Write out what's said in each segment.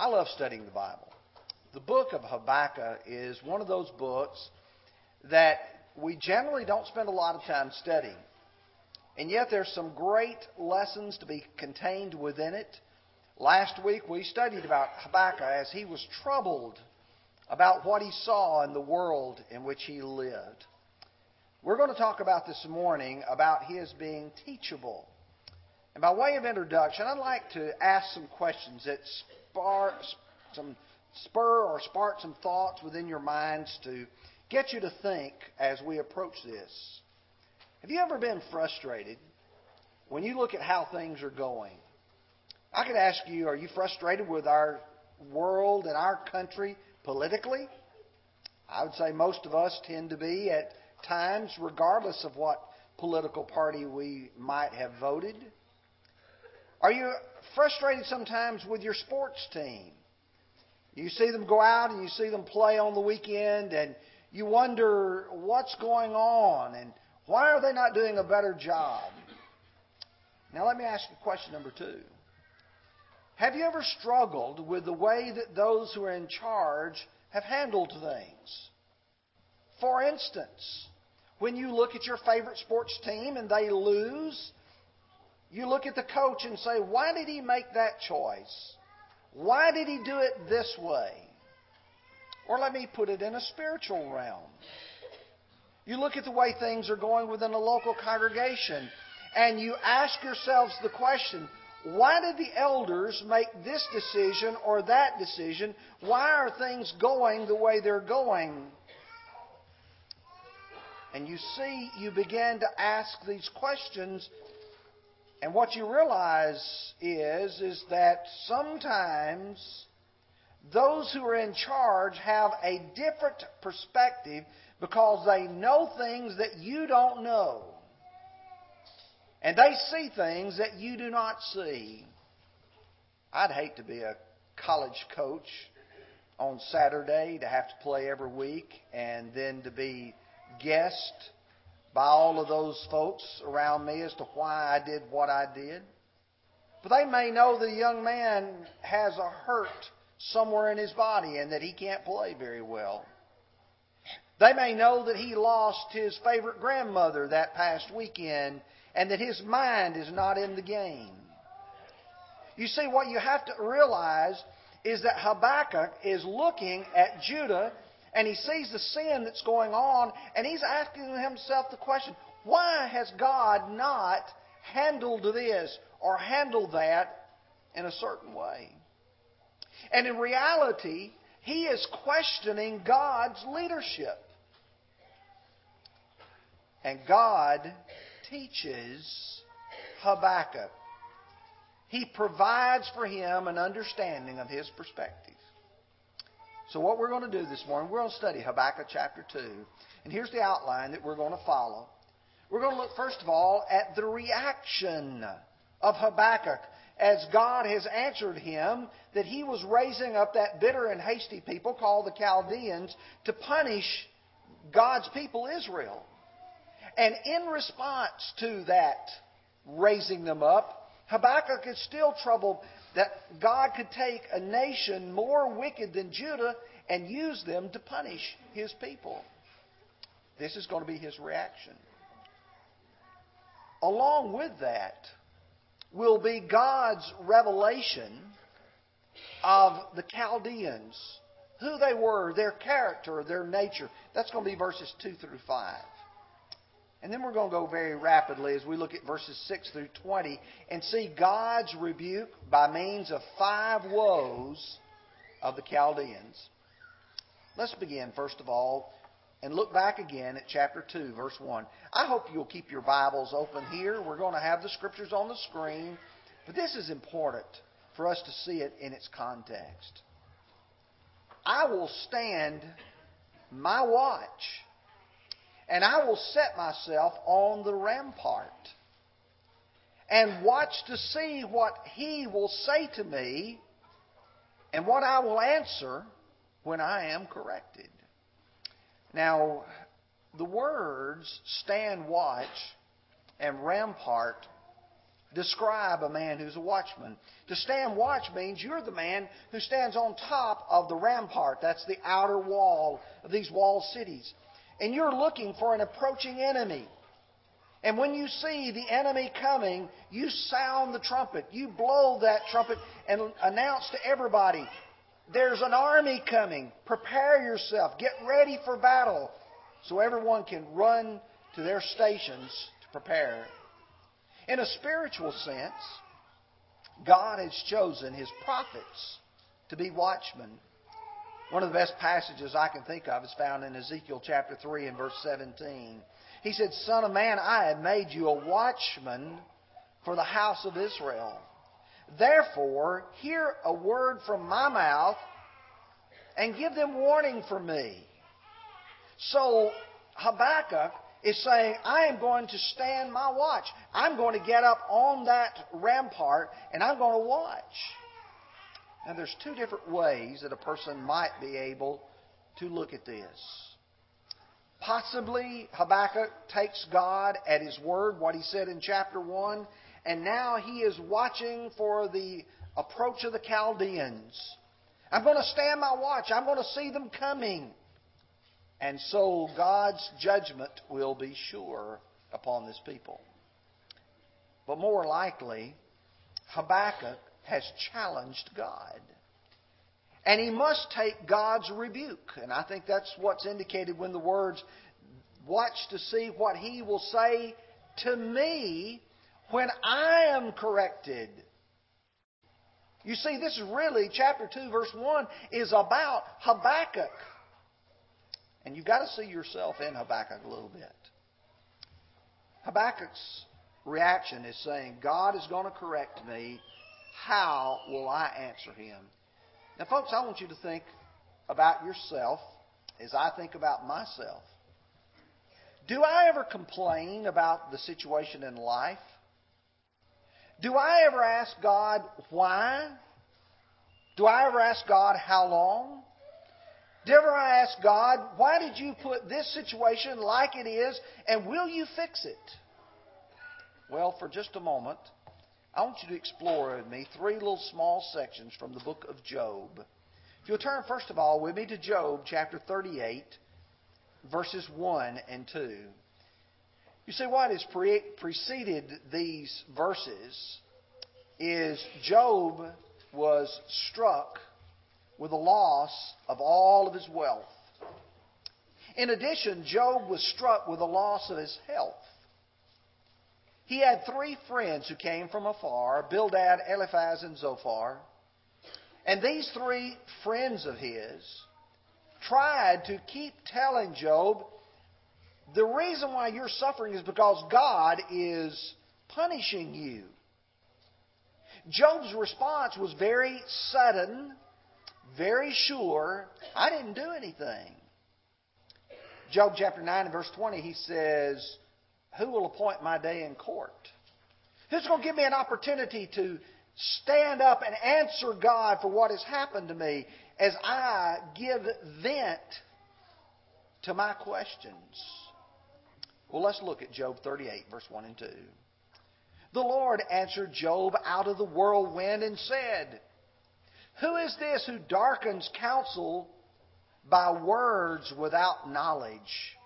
I love studying the Bible. The book of Habakkuk is one of those books that we generally don't spend a lot of time studying. And yet there's some great lessons to be contained within it. Last week we studied about Habakkuk as he was troubled about what he saw in the world in which he lived. We're going to talk about this morning about his being teachable. And by way of introduction, I'd like to ask some questions that spark some thoughts within your minds to get you to think as we approach this. Have you ever been frustrated when you look at how things are going? I could ask you, are you frustrated with our world and our country politically? I would say most of us tend to be at times, regardless of what political party we might have voted. Are you frustrated sometimes with your sports team? You see them go out and you see them play on the weekend and you wonder what's going on and why are they not doing a better job? Now let me ask you question number two. Have you ever struggled with the way that those who are in charge have handled things? For instance, when you look at your favorite sports team and they lose, you look at the coach and say, why did he make that choice? Why did he do it this way? Or let me put it in a spiritual realm. You look at the way things are going within a local congregation, and you ask yourselves the question, why did the elders make this decision or that decision? Why are things going the way they're going? And you see, you begin to ask these questions. And what you realize is that sometimes those who are in charge have a different perspective because they know things that you don't know. And they see things that you do not see. I'd hate to be a college coach on Saturday, to have to play every week, and then to be guest by all of those folks around me as to why I did what I did. But they may know the young man has a hurt somewhere in his body and that he can't play very well. They may know that he lost his favorite grandmother that past weekend and that his mind is not in the game. You see, what you have to realize is that Habakkuk is looking at Judah and he sees the sin that's going on, and he's asking himself the question, why has God not handled this or handled that in a certain way? And in reality, he is questioning God's leadership. And God teaches Habakkuk. He provides for him an understanding of his perspective. So what we're going to do this morning, we're going to study Habakkuk chapter 2. And here's the outline that we're going to follow. We're going to look, first of all, at the reaction of Habakkuk as God has answered him that he was raising up that bitter and hasty people called the Chaldeans to punish God's people Israel. And in response to that raising them up, Habakkuk is still troubled that God could take a nation more wicked than Judah and use them to punish his people. This is going to be his reaction. Along with that will be God's revelation of the Chaldeans, who they were, their character, their nature. That's going to be verses 2 through 5. And then we're going to go very rapidly as we look at verses 6 through 20 and see God's rebuke by means of 5 woes of the Chaldeans. Let's begin, first of all, and look back again at chapter 2, verse 1. I hope you'll keep your Bibles open here. We're going to have the Scriptures on the screen, but this is important for us to see it in its context. I will stand my watch, and I will set myself on the rampart and watch to see what he will say to me and what I will answer when I am corrected. Now, the words stand, watch, and rampart describe a man who's a watchman. To stand watch means you're the man who stands on top of the rampart. That's the outer wall of these walled cities. And you're looking for an approaching enemy. And when you see the enemy coming, you sound the trumpet. You blow that trumpet and announce to everybody, there's an army coming. Prepare yourself. Get ready for battle. So everyone can run to their stations to prepare. In a spiritual sense, God has chosen His prophets to be watchmen. One of the best passages I can think of is found in Ezekiel chapter 3 and verse 17. He said, Son of man, I have made you a watchman for the house of Israel. Therefore, hear a word from my mouth and give them warning from me. So Habakkuk is saying, I am going to stand my watch. I'm going to get up on that rampart and I'm going to watch. Now, there's two different ways that a person might be able to look at this. Possibly, Habakkuk takes God at His word, what He said in chapter 1, and now he is watching for the approach of the Chaldeans. I'm going to stand my watch. I'm going to see them coming. And so God's judgment will be sure upon this people. But more likely, Habakkuk has challenged God. And he must take God's rebuke. And I think that's what's indicated when the words, watch to see what He will say to me when I am corrected. You see, this is really, chapter 2, verse 1, is about Habakkuk. And you've got to see yourself in Habakkuk a little bit. Habakkuk's reaction is saying, God is going to correct me. How will I answer Him? Now, folks, I want you to think about yourself as I think about myself. Do I ever complain about the situation in life? Do I ever ask God why? Do I ever ask God how long? Do ever I ask God, why did you put this situation like it is, and will you fix it? Well, for just a moment, I want you to explore with me three little small sections from the book of Job. If you'll turn, first of all, with me to Job chapter 38, verses 1 and 2. You see, what has preceded these verses is Job was struck with the loss of all of his wealth. In addition, Job was struck with the loss of his health. He had three friends who came from afar, Bildad, Eliphaz, and Zophar. And these three friends of his tried to keep telling Job, the reason why you're suffering is because God is punishing you. Job's response was very sudden, very sure. I didn't do anything. Job chapter 9 and verse 20, he says, who will appoint my day in court? Who's going to give me an opportunity to stand up and answer God for what has happened to me as I give vent to my questions? Well, let's look at Job 38, verse 1 and 2. The Lord answered Job out of the whirlwind and said, who is this who darkens counsel by words without knowledge?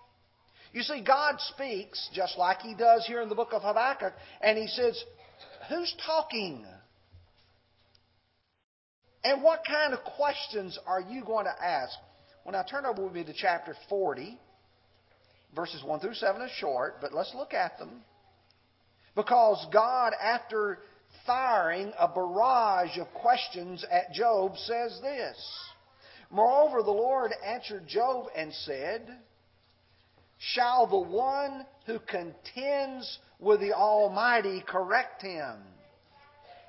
You see, God speaks, just like He does here in the book of Habakkuk, and He says, who's talking? And what kind of questions are you going to ask? Well, now turn over with me to chapter 40, verses 1 through 7 is short, but let's look at them. Because God, after firing a barrage of questions at Job, says this, moreover, the Lord answered Job and said, shall the one who contends with the Almighty correct him?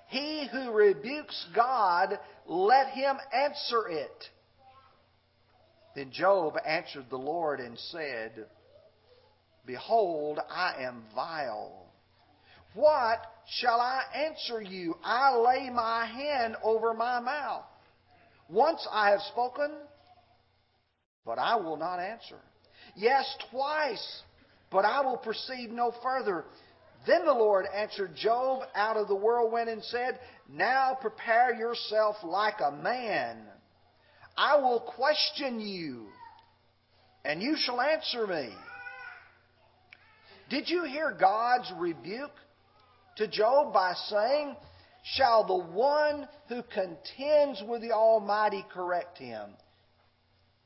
He who rebukes God, let him answer it. Then Job answered the Lord and said, behold, I am vile. What shall I answer you? I lay my hand over my mouth. Once I have spoken, but I will not answer. Yes, twice, but I will proceed no further. Then the Lord answered Job out of the whirlwind and said, Now prepare yourself like a man. I will question you, and you shall answer me. Did you hear God's rebuke to Job by saying, Shall the one who contends with the Almighty correct him?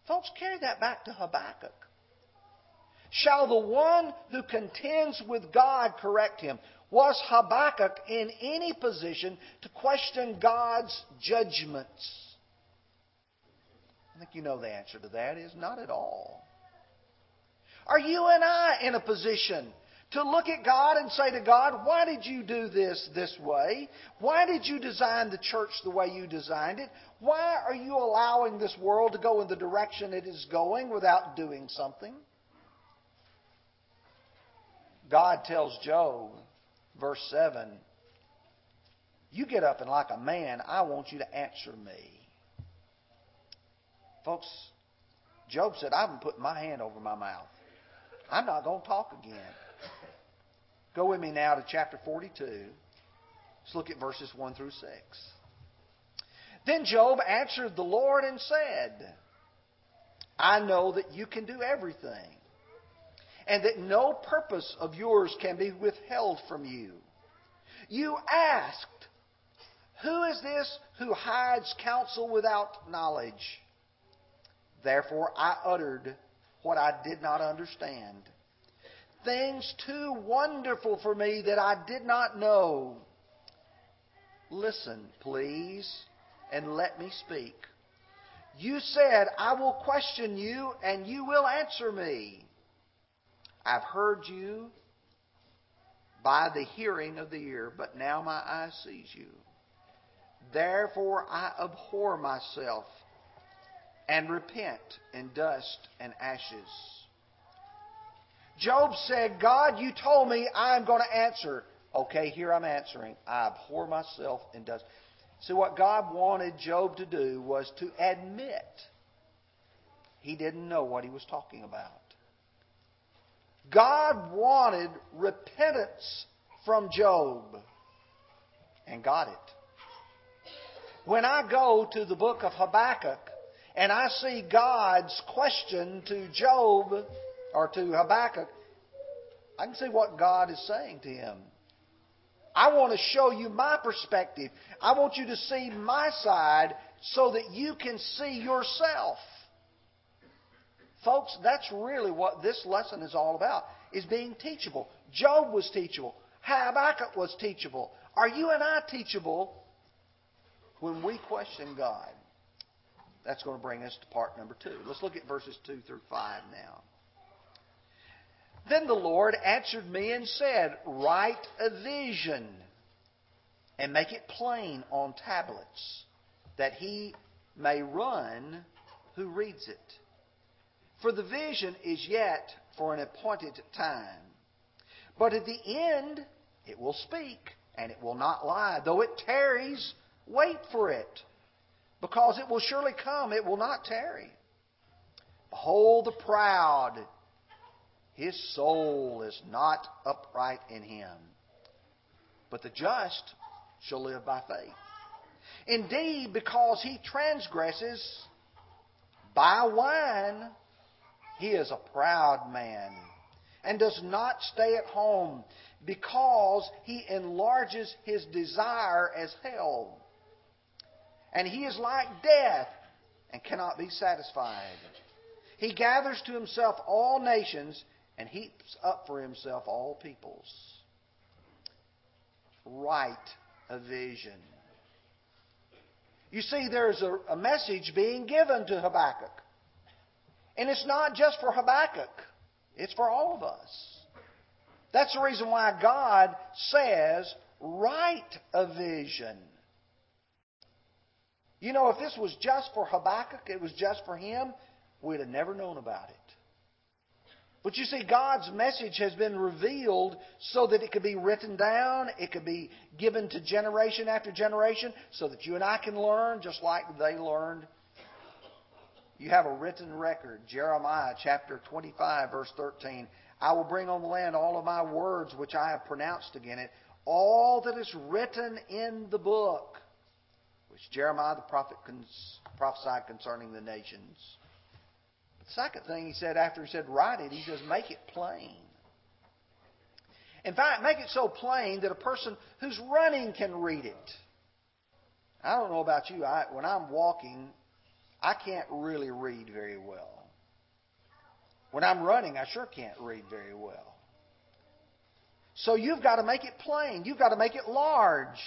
Folks, carry that back to Habakkuk. Shall the one who contends with God correct him? Was Habakkuk in any position to question God's judgments? I think you know the answer to that is not at all. Are you and I in a position to look at God and say to God, why did you do this way? Why did you design the church the way you designed it? Why are you allowing this world to go in the direction it is going without doing something? God tells Job, verse 7, you get up and like a man, I want you to answer me. Folks, Job said, I haven't put my hand over my mouth. I'm not going to talk again. Go with me now to chapter 42. Let's look at verses 1 through 6. Then Job answered the Lord and said, I know that you can do everything, and that no purpose of yours can be withheld from you. You asked, Who is this who hides counsel without knowledge? Therefore I uttered what I did not understand, things too wonderful for me that I did not know. Listen, please, and let me speak. You said, I will question you, and you will answer me. I've heard you by the hearing of the ear, but now my eye sees you. Therefore I abhor myself and repent in dust and ashes. Job said, God, you told me I'm going to answer. Okay, here I'm answering. I abhor myself in dust. So what God wanted Job to do was to admit he didn't know what he was talking about. God wanted repentance from Job and got it. When I go to the book of Habakkuk and I see God's question to Job or to Habakkuk, I can see what God is saying to him. I want to show you my perspective. I want you to see my side so that you can see yourself. Folks, that's really what this lesson is all about, is being teachable. Job was teachable. Habakkuk was teachable. Are you and I teachable when we question God? That's going to bring us to part number 2. Let's look at verses 2 through 5 now. Then the Lord answered me and said, Write a vision and make it plain on tablets, that he may run who reads it. For the vision is yet for an appointed time. But at the end it will speak, and it will not lie. Though it tarries, wait for it, because it will surely come, it will not tarry. Behold the proud, his soul is not upright in him, but the just shall live by faith. Indeed, because he transgresses by wine, he is a proud man, and does not stay at home, because he enlarges his desire as hell. And he is like death, and cannot be satisfied. He gathers to himself all nations, and heaps up for himself all peoples. Write a vision. You see, there's a message being given to Habakkuk. And it's not just for Habakkuk. It's for all of us. That's the reason why God says, write a vision. You know, if this was just for Habakkuk, it was just for him, we'd have never known about it. But you see, God's message has been revealed so that it could be written down, it could be given to generation after generation, so that you and I can learn just like they learned. You have a written record. Jeremiah chapter 25, verse 13. I will bring on the land all of my words which I have pronounced against it, all that is written in the book, which Jeremiah the prophet prophesied concerning the nations. But the second thing he said after he said, write it, he says, make it plain. In fact, make it so plain that a person who's running can read it. I don't know about you. When I'm walking, I can't really read very well. When I'm running, I sure can't read very well. So you've got to make it plain. You've got to make it large.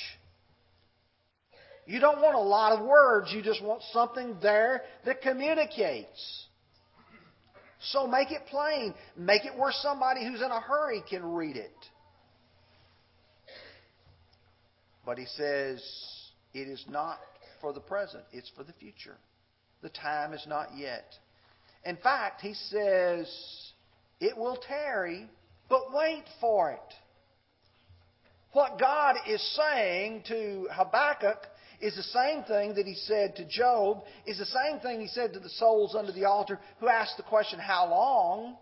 You don't want a lot of words. You just want something there that communicates. So make it plain. Make it where somebody who's in a hurry can read it. But he says, it is not for the present. It's for the future. The time is not yet. In fact, he says, it will tarry, but wait for it. What God is saying to Habakkuk is the same thing that he said to Job, is the same thing he said to the souls under the altar who asked the question, how long?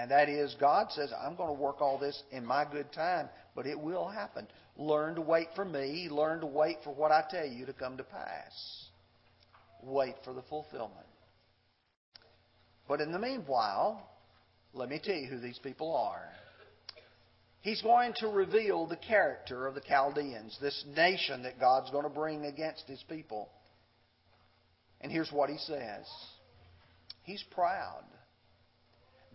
And that is, God says, I'm going to work all this in my good time, but it will happen. Learn to wait for me. Learn to wait for what I tell you to come to pass. Wait for the fulfillment. But in the meanwhile, let me tell you who these people are. He's going to reveal the character of the Chaldeans, this nation that God's going to bring against His people. And here's what He says. He's proud.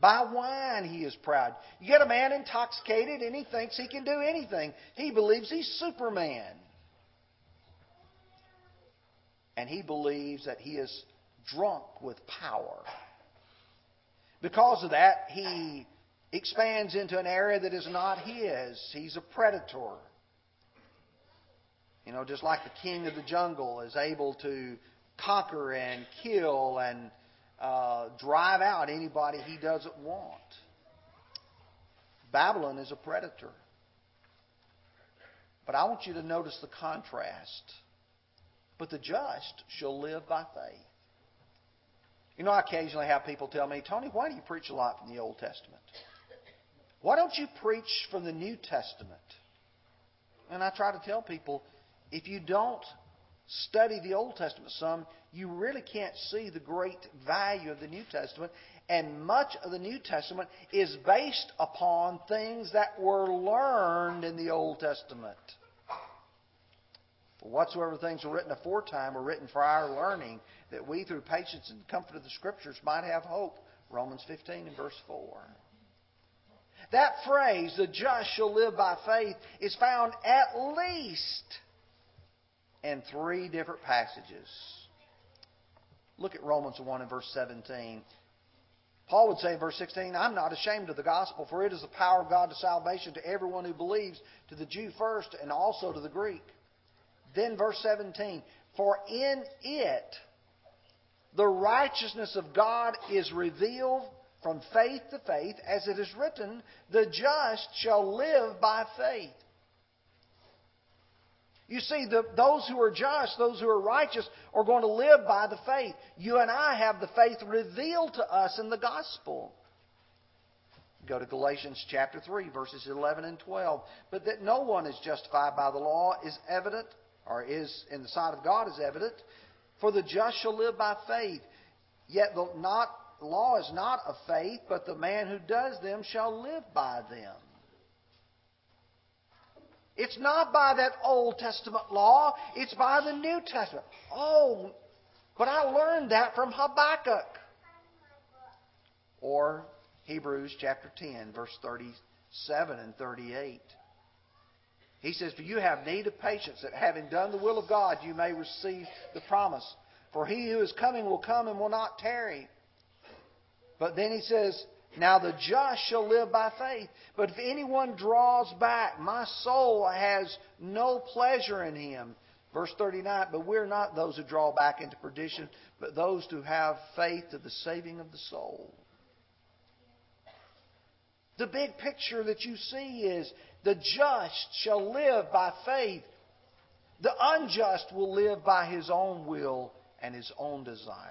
By wine he is proud. You get a man intoxicated and he thinks he can do anything. He believes he's Superman. And he believes that he is drunk with power. Because of that, he expands into an area that is not his. He's a predator. You know, just like the king of the jungle is able to conquer and kill and drive out anybody he doesn't want. Babylon is a predator. But I want you to notice the contrast. But the just shall live by faith. You know, I occasionally have people tell me, Tony, why do you preach a lot from the Old Testament? Why don't you preach from the New Testament? And I try to tell people, if you don't study the Old Testament some, you really can't see the great value of the New Testament. And much of the New Testament is based upon things that were learned in the Old Testament. For whatsoever things were written aforetime were written for our learning, that we through patience and comfort of the Scriptures might have hope. Romans 15 and verse 4. That phrase, the just shall live by faith, is found at least in three different passages. Look at Romans 1 and verse 17. Paul would say in verse 16, I'm not ashamed of the gospel, for it is the power of God to salvation to everyone who believes, to the Jew first and also to the Greek. Then verse 17, for in it the righteousness of God is revealed from faith to faith, as it is written, the just shall live by faith. You see, those who are just, those who are righteous, are going to live by the faith. You and I have the faith revealed to us in the gospel. Go to Galatians chapter 3, verses 11 and 12. But that no one is justified by the law is evident, or is in the sight of God is evident, for the just shall live by faith. Yet the law is not of faith, but the man who does them shall live by them. It's not by that Old Testament law. It's by the New Testament. Oh, but I learned that from Habakkuk. Or Hebrews chapter 10, verse 37 and 38. He says, for you have need of patience, that having done the will of God, you may receive the promise. For he who is coming will come and will not tarry. But then he says, now the just shall live by faith. But if anyone draws back, my soul has no pleasure in him. Verse 39, but we're not those who draw back into perdition, but those who have faith to the saving of the soul. The big picture that you see is the just shall live by faith. The unjust will live by his own will and his own desires.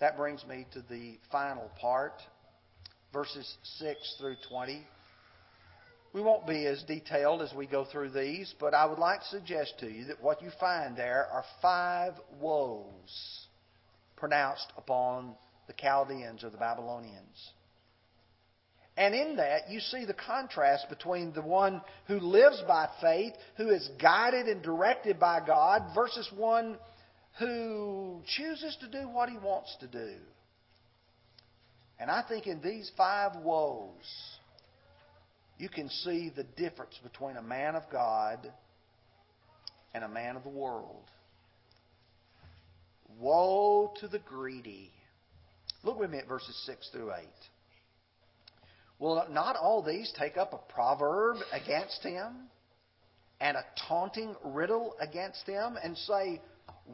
That brings me to the final part, verses 6 through 20. We won't be as detailed as we go through these, but I would like to suggest to you that what you find there are five woes pronounced upon the Chaldeans or the Babylonians. And in that, you see the contrast between the one who lives by faith, who is guided and directed by God, versus one who chooses to do what he wants to do. And I think in these five woes, you can see the difference between a man of God and a man of the world. Woe to the greedy. Look with me at verses 6 through 8. Will not all these take up a proverb against him and a taunting riddle against him and say,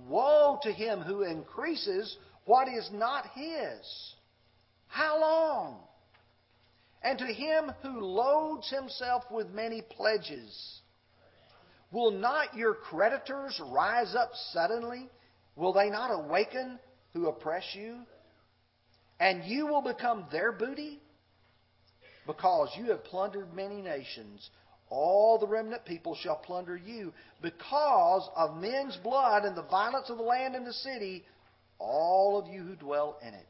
woe to him who increases what is not his? How long? And to him who loads himself with many pledges, will not your creditors rise up suddenly? Will they not awaken who oppress you? And you will become their booty? Because you have plundered many nations, all the remnant people shall plunder you. Because of men's blood and the violence of the land and the city, all of you who dwell in it.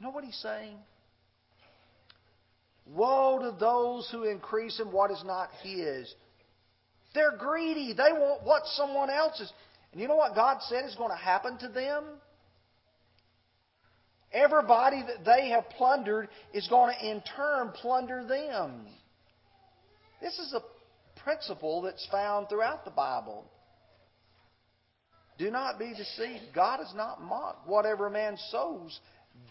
You know what he's saying? Woe to those who increase in what is not his. They're greedy. They want what someone else is. And you know what God said is going to happen to them? Everybody that they have plundered is going to in turn plunder them. This is a principle that's found throughout the Bible. Do not be deceived. God is not mocked. Whatever a man sows,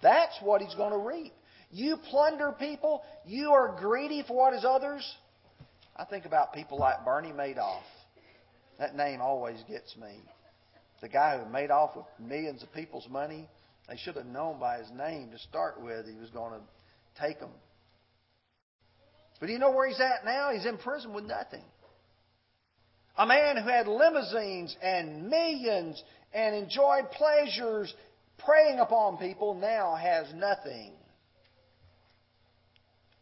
that's what he's going to reap. You plunder people. You are greedy for what is others. I think about people like Bernie Madoff. That name always gets me. The guy who made off with millions of people's money. They should have known by his name to start with he was going to take them. But you know where he's at now? He's in prison with nothing. A man who had limousines and millions and enjoyed pleasures preying upon people now has nothing.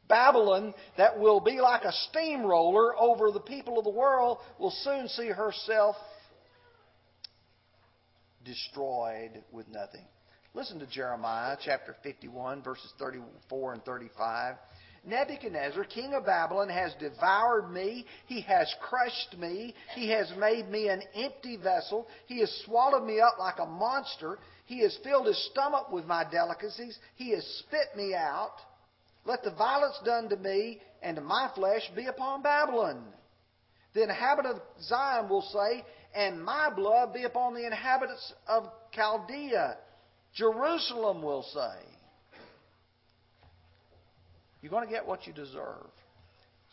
Babylon, that will be like a steamroller over the people of the world, will soon see herself destroyed with nothing. Listen to Jeremiah chapter 51, verses 34 and 35. Nebuchadnezzar, king of Babylon, has devoured me. He has crushed me. He has made me an empty vessel. He has swallowed me up like a monster. He has filled his stomach with my delicacies. He has spit me out. Let the violence done to me and to my flesh be upon Babylon. The inhabitants of Zion will say, and my blood be upon the inhabitants of Chaldea. Jerusalem will say, you're going to get what you deserve.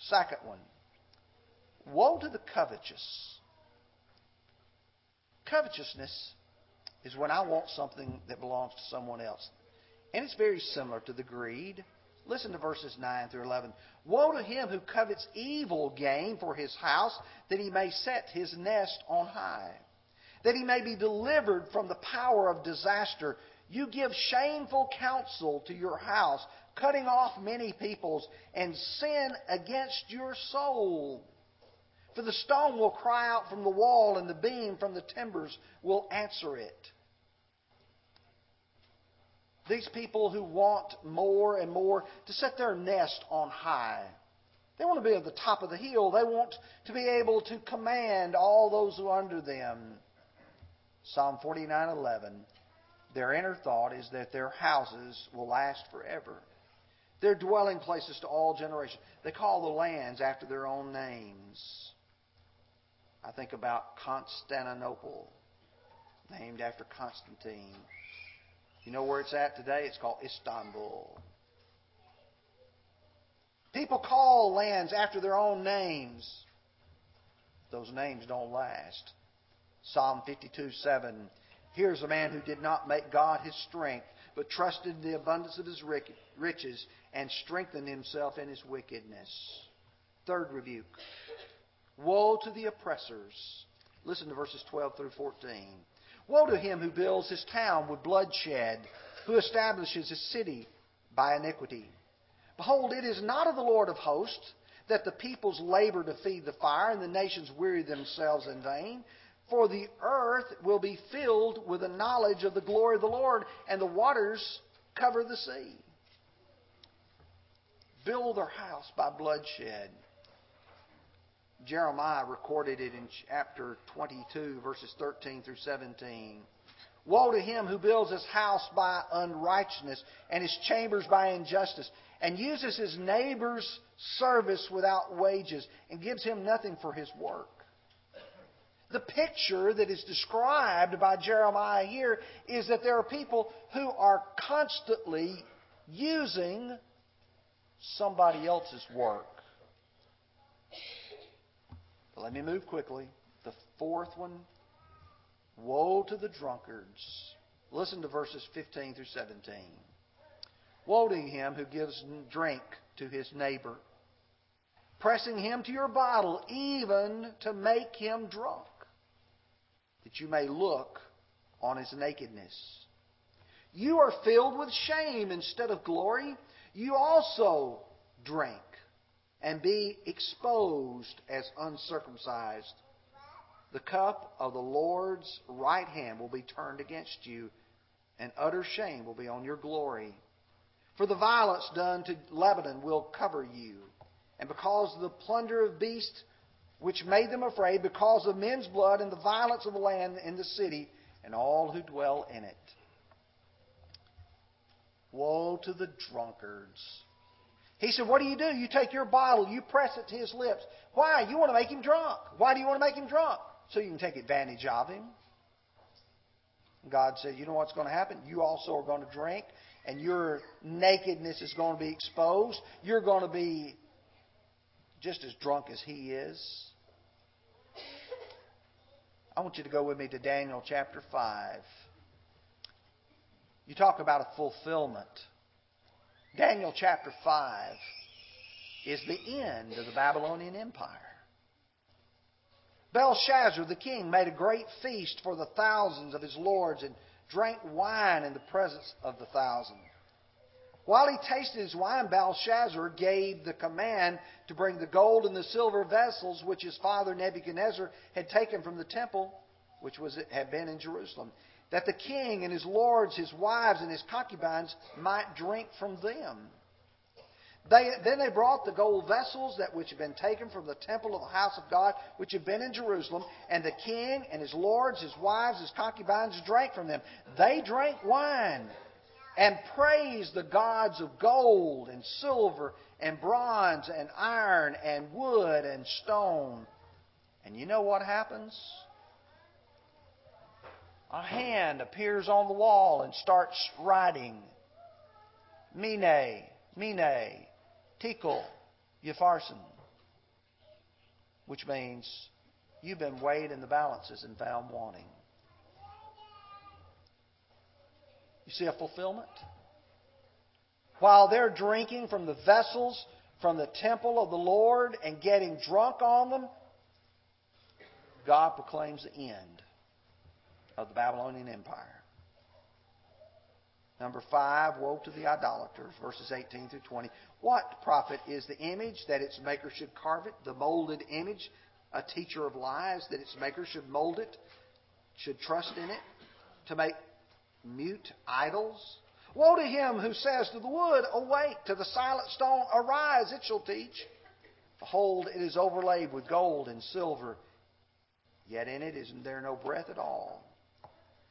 Second one, woe to the covetous. Covetousness is when I want something that belongs to someone else. And it's very similar to the greed. Listen to verses 9 through 11. Woe to him who covets evil gain for his house, that he may set his nest on high, that he may be delivered from the power of disaster. You give shameful counsel to your house, cutting off many peoples, and sin against your soul. For the stone will cry out from the wall, and the beam from the timbers will answer it. These people who want more and more to set their nest on high. They want to be at the top of the hill. They want to be able to command all those who are under them. Psalm 49:11, their inner thought is that their houses will last forever. Their dwelling places to all generations. They call the lands after their own names. I think about Constantinople, named after Constantine. You know where it's at today? It's called Istanbul. People call lands after their own names. Those names don't last. Psalm 52:7. Here's a man who did not make God his strength, but trusted in the abundance of his riches and strengthened himself in his wickedness. Third rebuke. Woe to the oppressors. Listen to verses 12 through 14. Woe to him who builds his town with bloodshed, who establishes his city by iniquity. Behold, it is not of the Lord of hosts that the peoples labor to feed the fire, and the nations weary themselves in vain. For the earth will be filled with the knowledge of the glory of the Lord, and the waters cover the sea. Build their house by bloodshed. Jeremiah recorded it in chapter 22, verses 13 through 17. Woe to him who builds his house by unrighteousness and his chambers by injustice, and uses his neighbor's service without wages, and gives him nothing for his work. The picture that is described by Jeremiah here is that there are people who are constantly using somebody else's work. Let me move quickly. The fourth one, woe to the drunkards. Listen to verses 15 through 17. Woe to him who gives drink to his neighbor, pressing him to your bottle, even to make him drunk, that you may look on his nakedness. You are filled with shame instead of glory. You also drink and be exposed as uncircumcised. The cup of the Lord's right hand will be turned against you, and utter shame will be on your glory. For the violence done to Lebanon will cover you, and because of the plunder of beasts which made them afraid, because of men's blood and the violence of the land and the city, and all who dwell in it. Woe to the drunkards. He said, what do? You take your bottle, you press it to his lips. Why? You want to make him drunk. Why do you want to make him drunk? So you can take advantage of him. God said, you know what's going to happen? You also are going to drink, and your nakedness is going to be exposed. You're going to be just as drunk as he is. I want you to go with me to Daniel chapter 5. You talk about a fulfillment. Daniel chapter 5 is the end of the Babylonian Empire. Belshazzar the king made a great feast for the thousands of his lords and drank wine in the presence of the thousand. While he tasted his wine, Belshazzar gave the command to bring the gold and the silver vessels which his father Nebuchadnezzar had taken from the temple, which had been in Jerusalem, that the king and his lords, his wives, and his concubines might drink from them. Then they brought the gold vessels, that which had been taken from the temple of the house of God, which had been in Jerusalem, and the king and his lords, his wives, his concubines drank from them. They drank wine and praised the gods of gold and silver and bronze and iron and wood and stone. And you know what happens? A hand appears on the wall and starts writing, Mene, Mene, Tekel, Upharsin, which means you've been weighed in the balances and found wanting. You see a fulfillment? While they're drinking from the vessels from the temple of the Lord and getting drunk on them, God proclaims the end of the Babylonian Empire. Number 5, woe to the idolaters, verses 18 through 20. What profit is the image that its maker should carve it, the molded image, a teacher of lies, that its maker should mold it, should trust in it, to make mute idols? Woe to him who says to the wood, awake, to the silent stone, arise, it shall teach. Behold, it is overlaid with gold and silver, yet in it is there no breath at all.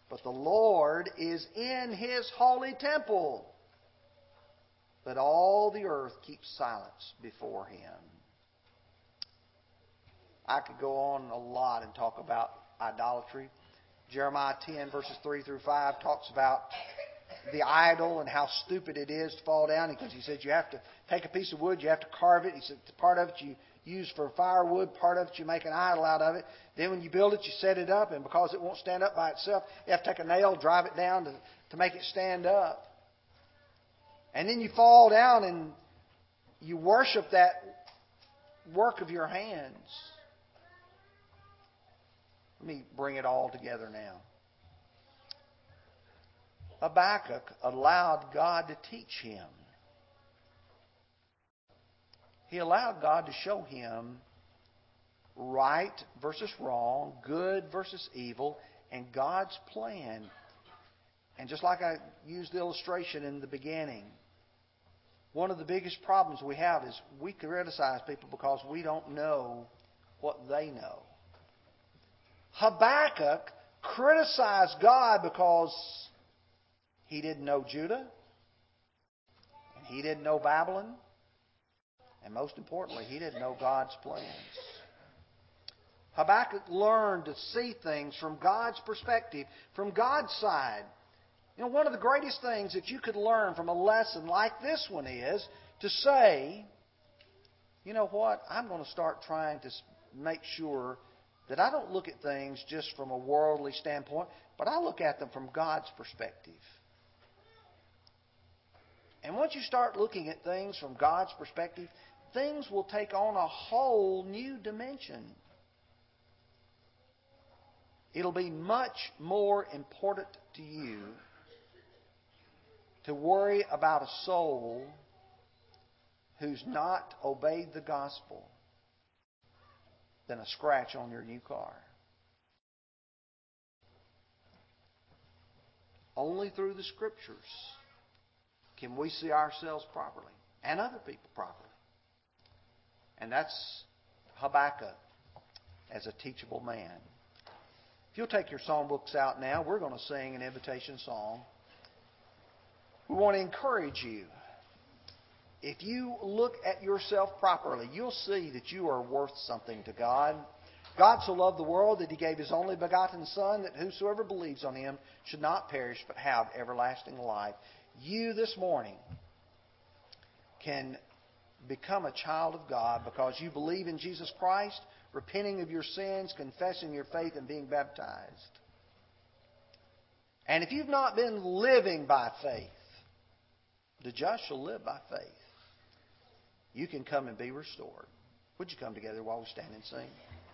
But the Lord is in his holy temple. Let all the earth keep silence before him. I could go on a lot and talk about idolatry. Jeremiah 10, verses 3 through 5 talks about the idol and how stupid it is to fall down, because he said you have to take a piece of wood, you have to carve it. He said part of it you use for firewood, part of it you make an idol out of it. Then when you build it, you set it up, and because it won't stand up by itself, you have to take a nail, drive it down to make it stand up. And then you fall down and you worship that work of your hands. Let me bring it all together now. Habakkuk allowed God to teach him. He allowed God to show him right versus wrong, good versus evil, and God's plan. And just like I used the illustration in the beginning, one of the biggest problems we have is we criticize people because we don't know what they know. Habakkuk criticized God because he didn't know Judah, and he didn't know Babylon, and most importantly, he didn't know God's plans. Habakkuk learned to see things from God's perspective, from God's side. You know, one of the greatest things that you could learn from a lesson like this one is to say, you know what, I'm going to start trying to make sure that I don't look at things just from a worldly standpoint, but I look at them from God's perspective. And once you start looking at things from God's perspective, things will take on a whole new dimension. It'll be much more important to you to worry about a soul who's not obeyed the gospel than a scratch on your new car. Only through the Scriptures can we see ourselves properly and other people properly. And that's Habakkuk as a teachable man. If you'll take your songbooks out now, we're going to sing an invitation song. We want to encourage you. If you look at yourself properly, you'll see that you are worth something to God. God so loved the world that He gave His only begotten Son, that whosoever believes on Him should not perish but have everlasting life. You this morning can become a child of God because you believe in Jesus Christ, repenting of your sins, confessing your faith, and being baptized. And if you've not been living by faith, the just shall live by faith. You can come and be restored. Would you come together while we stand and sing?